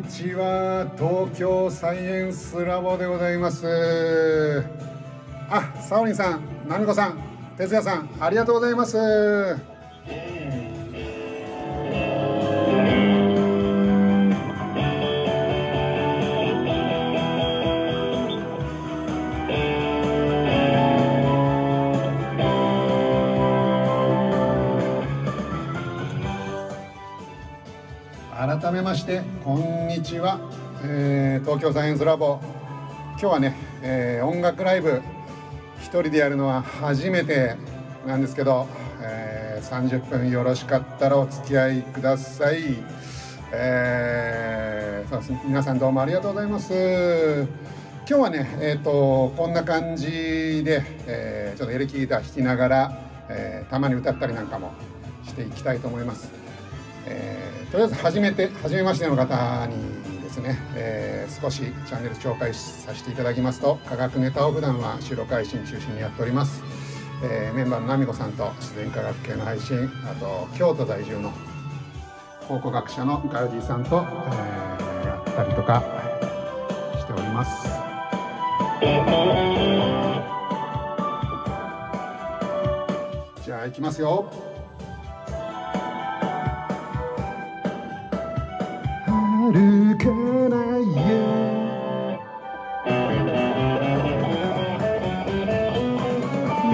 にちは、東京サイエンスラボでございます。あ、サオリンさん、ナミコさん、哲也さん、ありがとうございます。改めましてこんにちは、東京サイエンスラボ、今日はね、音楽ライブ一人でやるのは初めてなんですけど、30分よろしかったらお付き合いください。そうですね、皆さんどうもありがとうございます。今日はね、こんな感じで、ちょっとエレキギター弾きながら、たまに歌ったりなんかもしていきたいと思います。とりあえず初めましての方にですね、少しチャンネル紹介させていただきますと、科学ネタを普段は収録配信中心にやっております。メンバーのナミコさんと自然科学系の配信、あと京都在住の考古学者のガウディさんと、やったりとかしております。じゃあ行きますよ。歩けないよ、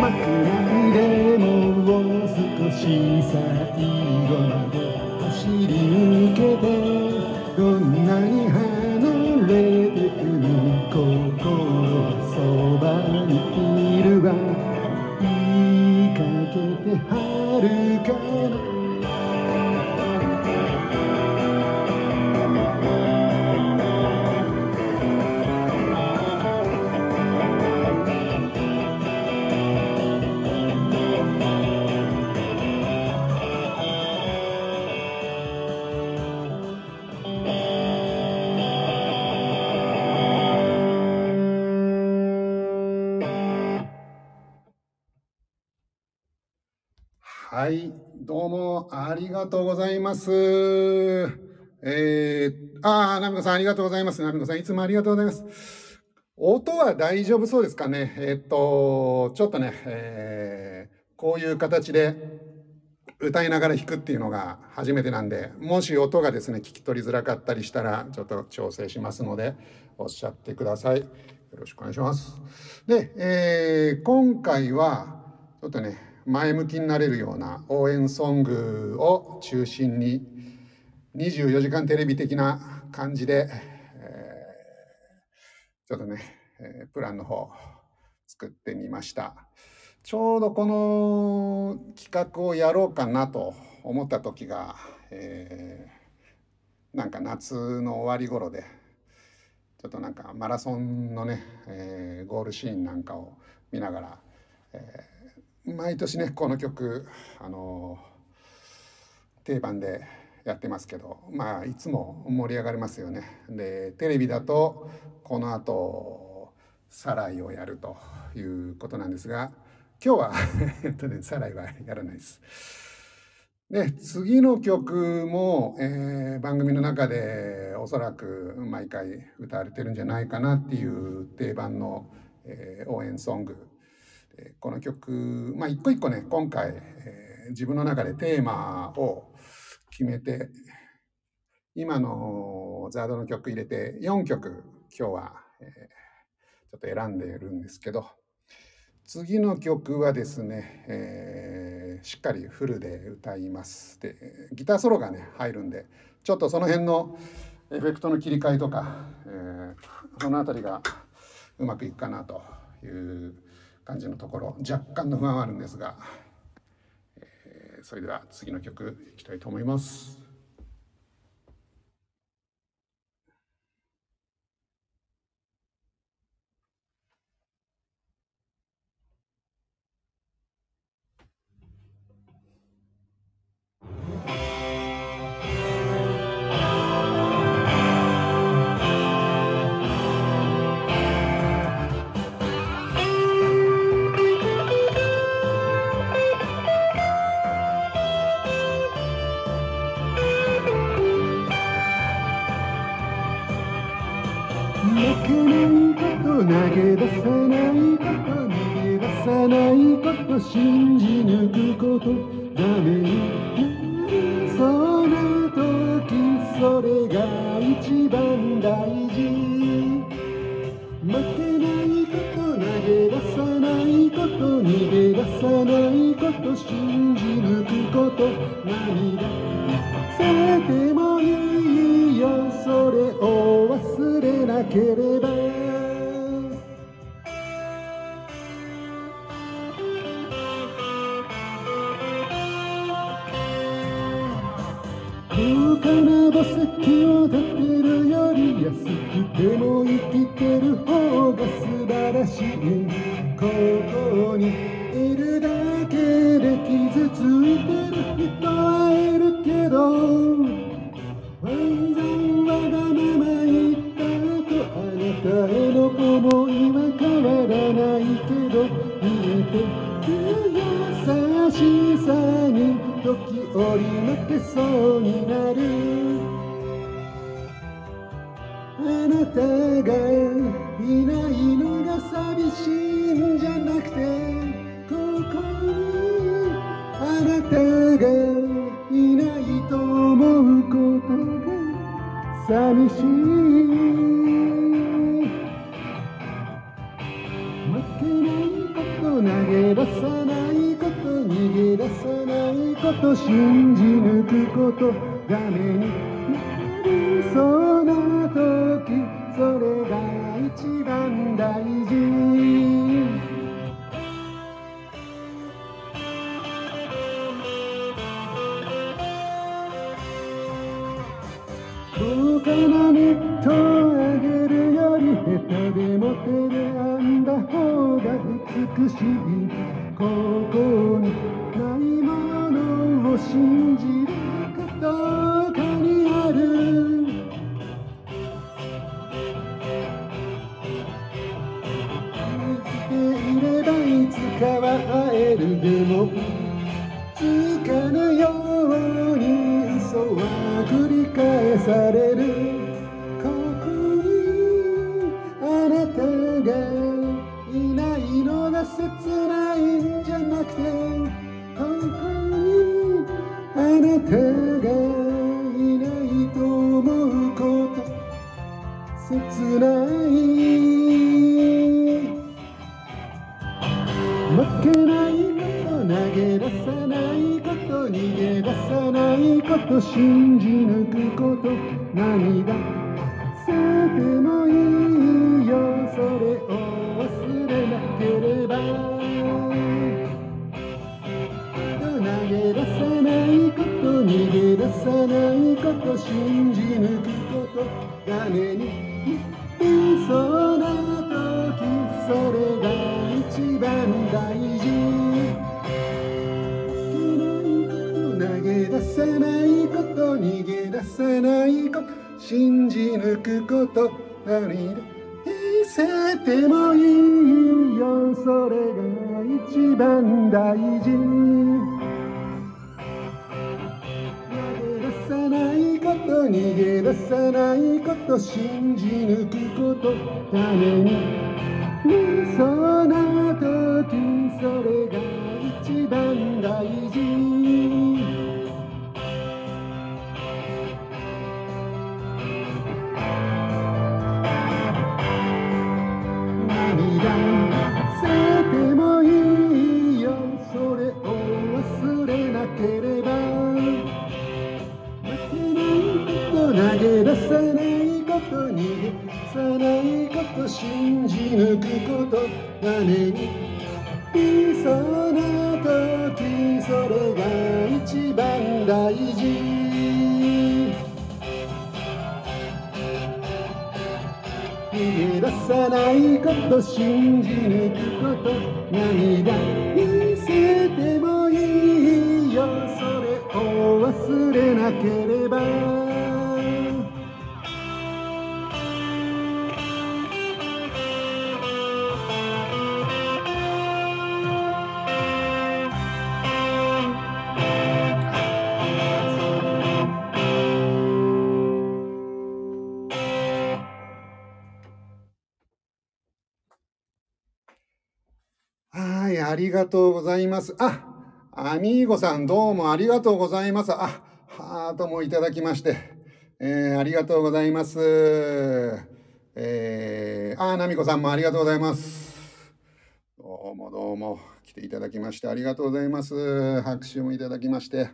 まくらでもう少し最後まで走り抜けて、どんなに離れてくる心そばにいるわ、言いかけて歩かない。はい、どうもありがとうございます。ナミコさんありがとうございます。ナミコさんいつもありがとうございます。音は大丈夫そうですかね。ちょっとね、こういう形で歌いながら弾くっていうのが初めてなんで、もし音がですね、聞き取りづらかったりしたら、ちょっと調整しますので、おっしゃってください。よろしくお願いします。で、今回は、ちょっとね、前向きになれるような応援ソングを中心に24時間テレビ的な感じで、ちょっとね、プランの方作ってみました。ちょうどこの企画をやろうかなと思った時が、なんか夏の終わり頃で、ちょっとなんかマラソンのね、ゴールシーンなんかを見ながら、毎年ねこの曲定番でやってますけど、まあいつも盛り上がりますよね。でテレビだとこのあと「サライ」をやるということなんですが、今日はね、サライはやらないです。で次の曲も、番組の中でおそらく毎回歌われてるんじゃないかなっていう定番の、応援ソング。この曲、まあ、一個一個ね今回、自分の中でテーマを決めて、今のザードの曲入れて4曲今日は、ちょっと選んでいるんですけど、次の曲はですね、しっかりフルで歌います。でギターソロがね入るんで、ちょっとその辺のエフェクトの切り替えとか、その辺りがうまくいくかなという感じのところ、若干の不安はあるんですが、それでは次の曲いきたいと思います。なんこと投げ出さないこと逃げ出さないこと信じ抜くことダメそんな時それが一番大事負けないこと投げ出さないこと逃げ出さないこと信じ抜くこと涙さてもいいよそれを忘れなければ高な墓石を立てるより安くても生きてる方が素晴らしいここにいるだけで傷ついてる人はいるけどわんざんわがまま言ったとあなたへの思いは変わらないけど見えて優しさに時折負けそうになるあなたがいないのが寂しいんじゃなくてここにあなたがいないと思うことが寂しい負けないこと投げ出さないこと逃げ出さないこと信じ抜くことダメになりそうな時それが一番大事高価なネットをあげるより下手でも手で編んだ方が美しいここにないもの信じることかにある生きていればいつかは会えるでもつかぬように嘘は繰り返されるここにあなたがいないのが切ないんじゃなくてここにあなたがいないと思うこと切ない負けないこと投げ出さないこと逃げ出さないこと信じ抜くこと涙さてもいいよそれを忘れなければ投げ出さないこと逃げ出さないこと信じ抜くことダメにいそうな時それが一番大事投げ出さないこと逃げ出さないこと信じ抜くこと何だ見せてもいいよそれが一番大事逃げ出さないこと信じ抜くことために見そうな時それが一番大事涙さてもいいよそれを忘れなければ投げ出さないこと逃げさないこと信じ抜くことダメにいそうな時それが一番大事逃げ出さないこと信じ抜くこと涙見せてもいいよそれを忘れなければはい、ありがとうございます。あ、アミーゴさん、どうもありがとうございます。あ、ハートもいただきまして、ありがとうございます。ナミコさんもありがとうございます。どうもどうも、来ていただきましてありがとうございます。拍手もいただきまして。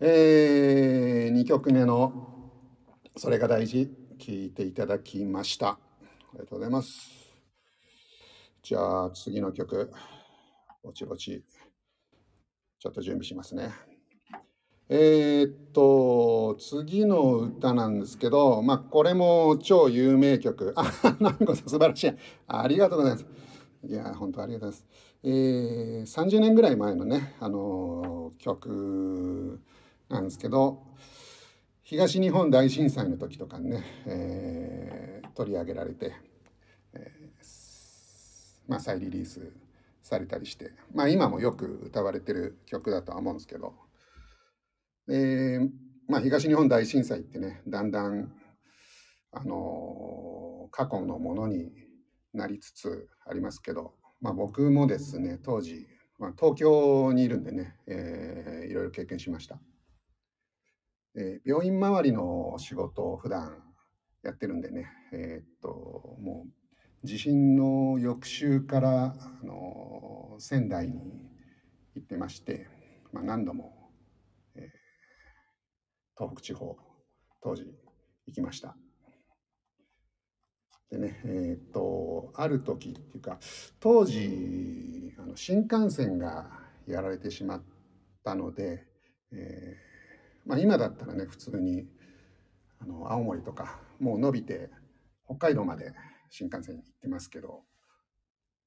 2曲目の「それが大事」聴いていただきました。ありがとうございます。じゃあ次の曲、ぼちぼち、ちょっと準備しますね。次の歌なんですけど、まあ、これも超有名曲。あ、なんか素晴らしい。ありがとうございます。いや、本当ありがとうございます。30年ぐらい前のね、曲なんですけど、東日本大震災の時とかにね、取り上げられて、まあ、再リリースされたりして、まあ、今もよく歌われてる曲だとは思うんですけど、まあ、東日本大震災ってね、だんだん、過去のものになりつつありますけど、まあ、僕もですね、当時、まあ、東京にいるんでね、いろいろ経験しました。病院周りの仕事を普段やってるんでね、もう地震の翌週から、仙台に行ってまして、まあ、何度も東北地方当時行きました。でね、ある時っていうか、当時新幹線がやられてしまったので、まあ、今だったらね、普通に青森とかもう伸びて北海道まで新幹線に行ってますけど、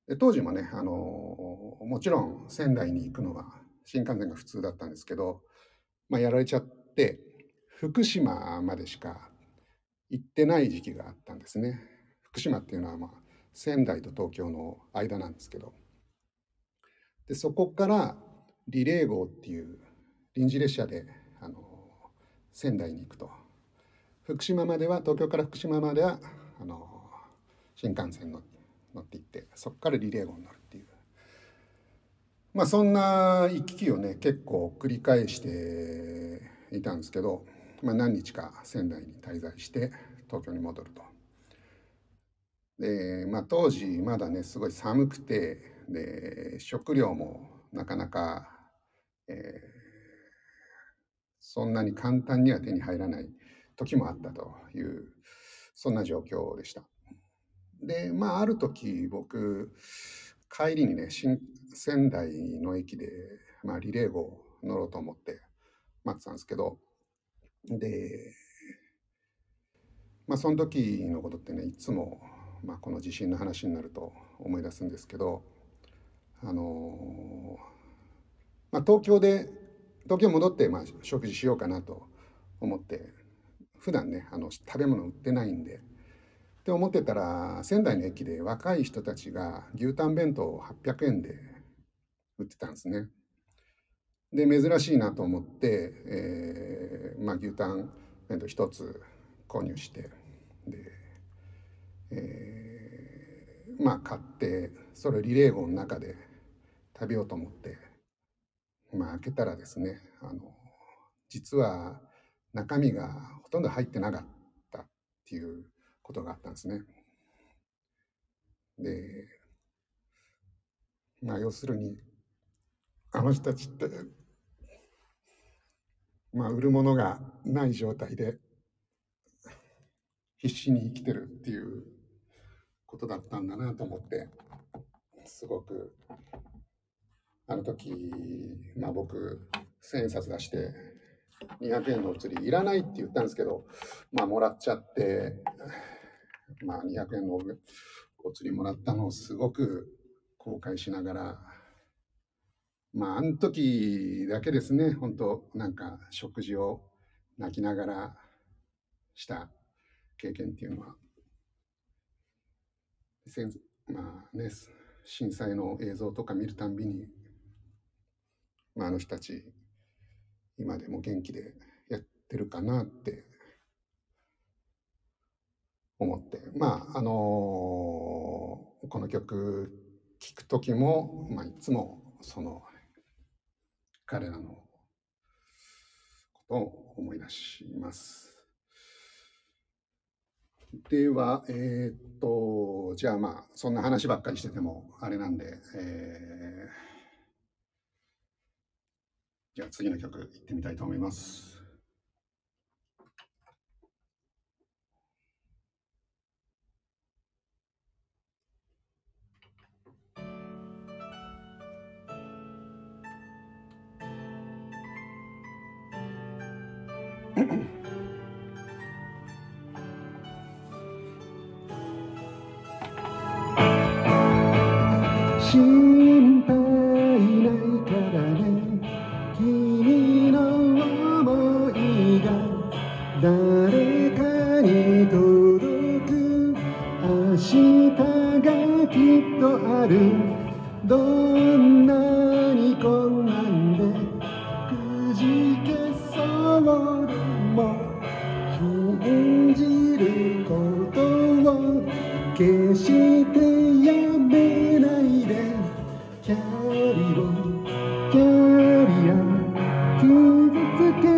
で当時もね、もちろん仙台に行くのは新幹線が普通だったんですけど、まあ、やられちゃって福島までしか行ってない時期があったんですね。福島っていうのは、まあ、仙台と東京の間なんですけど、でそこからリレー号っていう臨時列車で仙台に行くと、福島までは、東京から福島までは新幹線に乗って行って、そこからリレー号に乗るっていう、まあそんな行き来をね、結構繰り返していたんですけど、まあ、何日か仙台に滞在して東京に戻ると。で、まあ、当時まだね、すごい寒くて、で食料もなかなか、そんなに簡単には手に入らない時もあったという、そんな状況でした。で、まあ、ある時僕帰りにね、仙台の駅で、まあ、リレー号乗ろうと思って待ってたんですけど、で、まあ、その時のことってね、いつも、まあ、この地震の話になると思い出すんですけど、まあ、東京戻って、まあ、食事しようかなと思って、普段ね、食べ物売ってないんでって思ってたら、仙台の駅で若い人たちが牛タン弁当を800円で売ってたんですね。で珍しいなと思って、まあ、牛タン弁当1つ購入して、で、まあ買って、それをリレー号の中で食べようと思って、まあ開けたらですね、実は中身がほとんど入ってなかったっていうことがあったんですね。で、まあ要するにあの人たちって、まあ、売るものがない状態で必死に生きてるっていうことだったんだなと思って、すごくあの時、まあ、僕1000円札出して200円のお釣りいらないって言ったんですけど、まあ、もらっちゃって、まあ、200円のお釣りもらったのをすごく後悔しながら、まあ、あの時だけですね、本当なんか食事を泣きながらした経験っていうのは、まあね、震災の映像とか見るたんびに、まあ、あの人たち今でも元気でやってるかなって思って、まあこの曲聞くときも、いつもその彼らのことを思い出します。では、じゃあそんな話ばっかりしててもあれなんで、じゃあ次の曲いってみたいと思います。心配ないからね、君の想いが誰かに届く。明日がきっとある。どんなに困難でくじけそうでも信じることを決してやめないで。キャリア傷ついて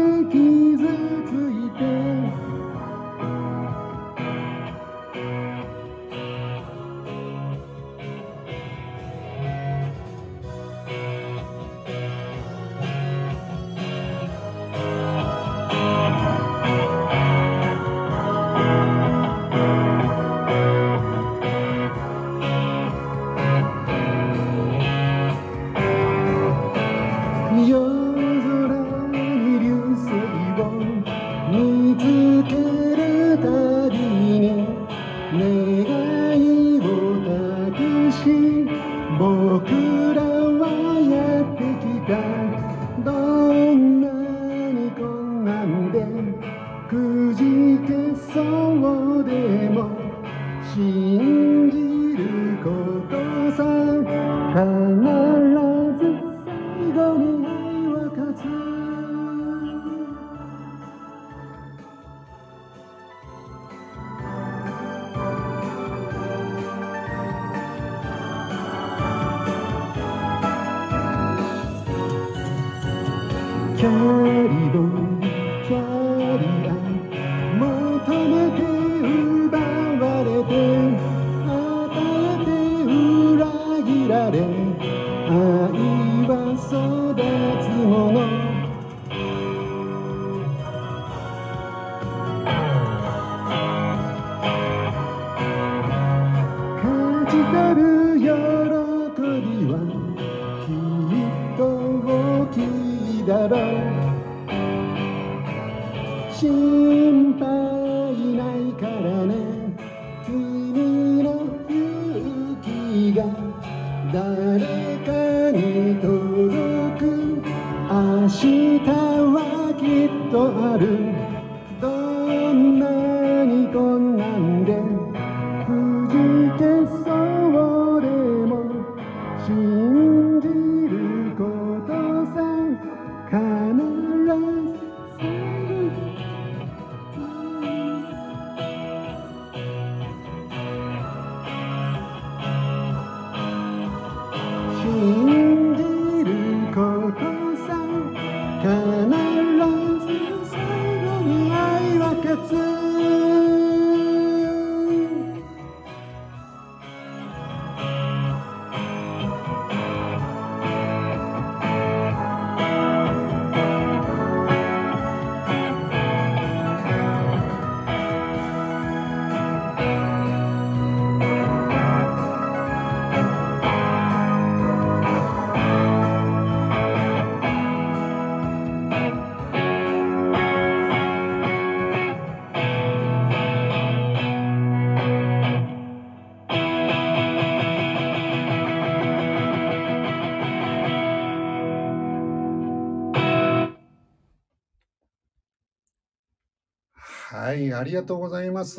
ありがとうございます。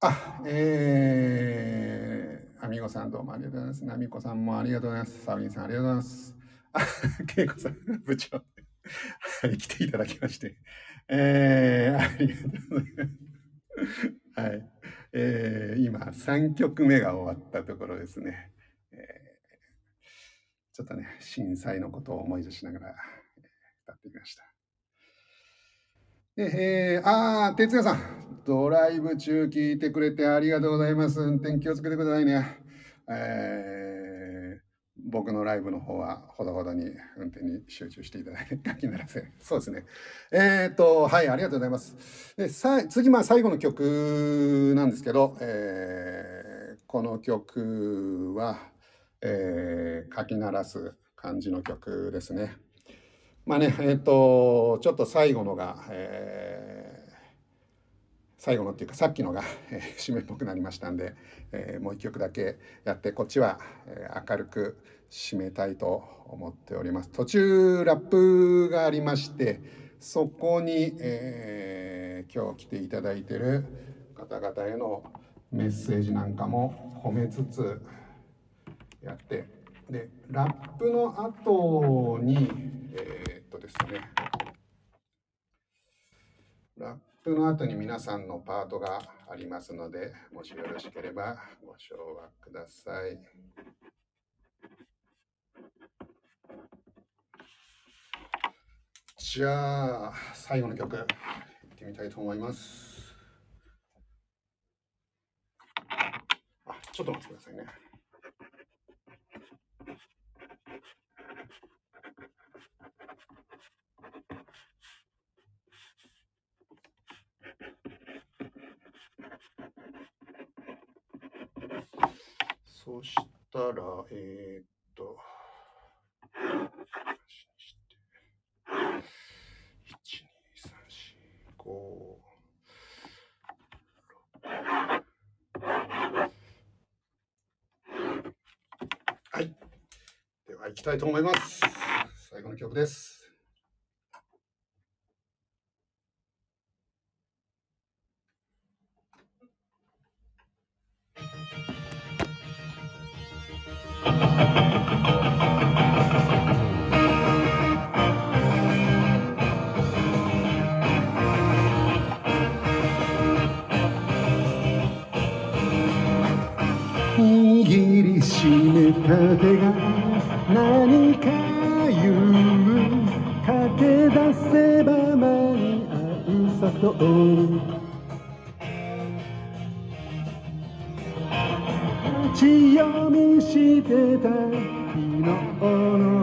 あみごさんどうもありがとうございます。なみこさんもありがとうございます。さおりんさんありがとうございます。けいこさん、部長、来ていただきまして、ありがとうございます。はい、今3曲目が終わったところですね。ちょっとね、震災のことを思い出しながら歌ってきました。哲也さん、ドライブ中聞いてくれてありがとうございます。運転気をつけてくださいね。僕のライブの方はほどほどに運転に集中していただいて気にならせ。そうですね。はい、ありがとうございます。で、次、最後の曲なんですけど、この曲は、書き鳴らす感じの曲ですね。ちょっと最後のが、最後のっていうかさっきのが締めっぽくなりましたんで、もう一曲だけやって、こっちは明るく締めたいと思っております。途中ラップがありまして、そこに、今日来ていただいてる方々へのメッセージなんかも込めつつやって、でラップの後にですね、ラップの後に皆さんのパートがありますので、もしよろしければご唱和ください。じゃあ最後の曲いってみたいと思います。あ、ちょっと待ってくださいね。そしたら、はい、では行きたいと思います。最後の曲です。「風が何か言う」「駆け出せば間に合うさと」「立ち読みしてた昨日の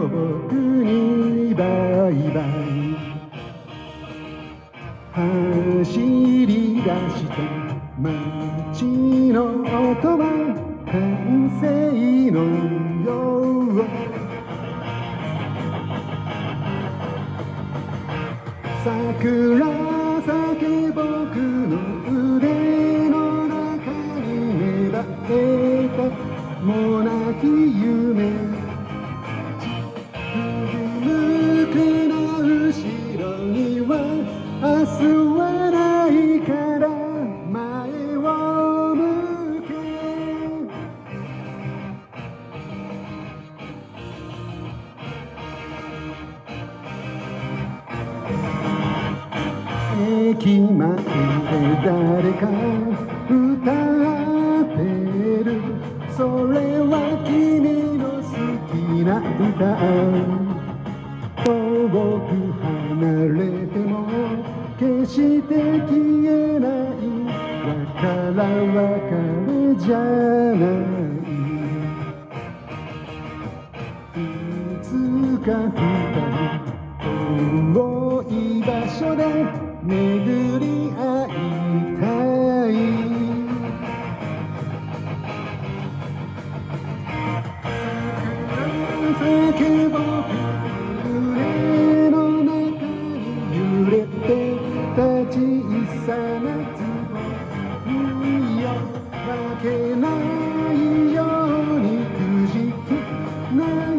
僕にバイバイ」「走り出した街の音は」「完成のよう」「桜咲け僕の腕の中に芽生えたもなき夢」「無くの後ろには明日はないから」駅前で誰か歌ってる、それは君の好きな歌。遠く離れても決して消えない、だから別れじゃない。いつか二人遠い場所で巡り合いたい。桜咲けば胸の中に揺れてた小さな粒よ、負けないようにくじけない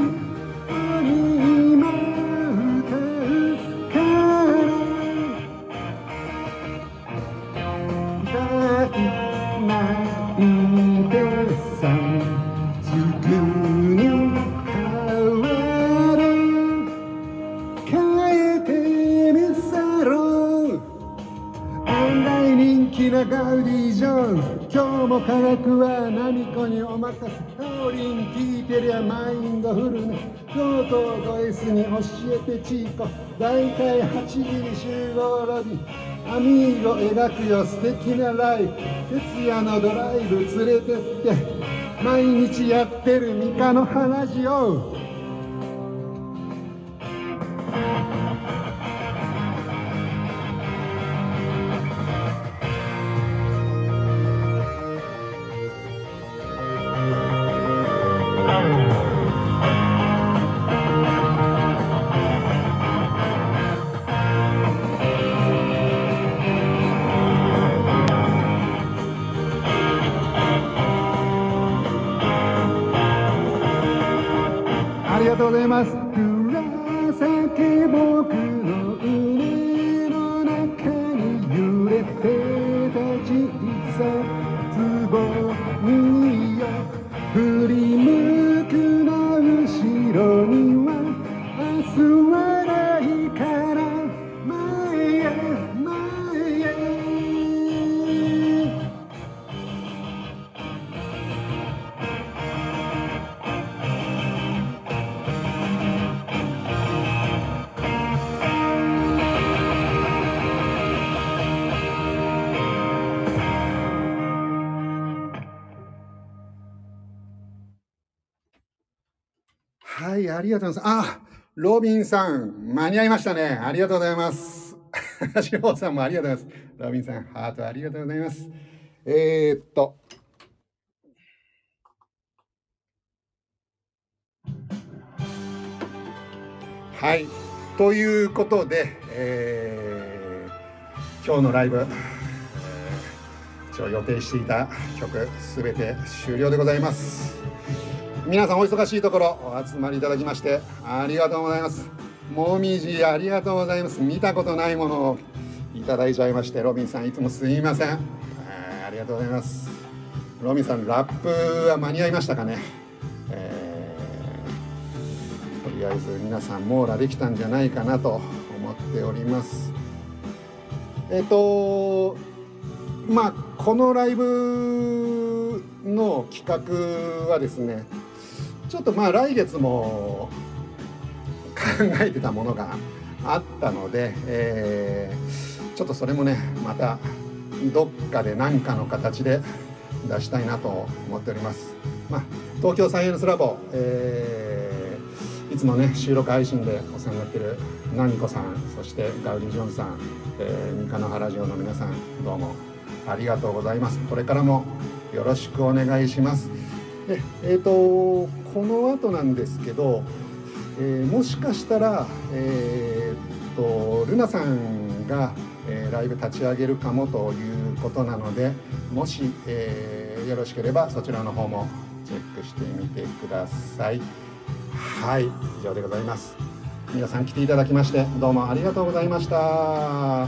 ガウディ。も科学は何子にお任せ。トーリン聞いてりゃマインドフルネ。ノートをド S に教えてチーコ。大体8時に集合ロビー。アミーゴ描くよ素敵なライブ。徹夜のドライブ連れてって。毎日やってるミカの話を。ありがとうございます。「紫僕の胸の中に揺れてた小さつぼみよ」「振り向くの後ろには明日はないから前へ前へ」はい、ありがとうございます。あ、ロビンさん、間に合いましたね。ありがとうございます。しほうさんもありがとうございます。ロビンさん、ハートありがとうございます。はい、ということで、今日のライブ、一応予定していた曲、すべて終了でございます。皆さんお忙しいところお集まりいただきましてありがとうございます。もみじありがとうございます。見たことないものをいただいちゃいまして、ロビンさんいつもすいません。ありがとうございます。ロビンさんラップは間に合いましたかね。とりあえず皆さん網羅できたんじゃないかなと思っております。まあこのライブの企画はですね。ちょっとまあ来月も考えてたものがあったので、ちょっとそれもねまたどっかで何かの形で出したいなと思っております。まあ、東京サイエンスラボ、いつもね収録配信でお世話になってるナミコさん、そしてガウリ・ジョンさん、三河原ジオの皆さんどうもありがとうございます。これからもよろしくお願いします。この後なんですけど、もしかしたら、ルナさんが、ライブ立ち上げるかもということなので、もし、よろしければそちらの方もチェックしてみてください。はい、以上でございます。皆さん来ていただきましてどうもありがとうございました。ま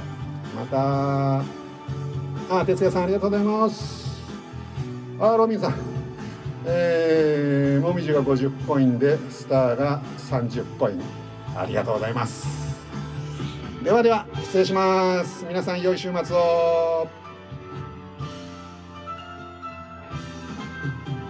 た、哲也さんありがとうございます。ロビンさん。もみじが50ポイントでスターが30ポイントありがとうございます。ではでは失礼します。皆さん良い週末を。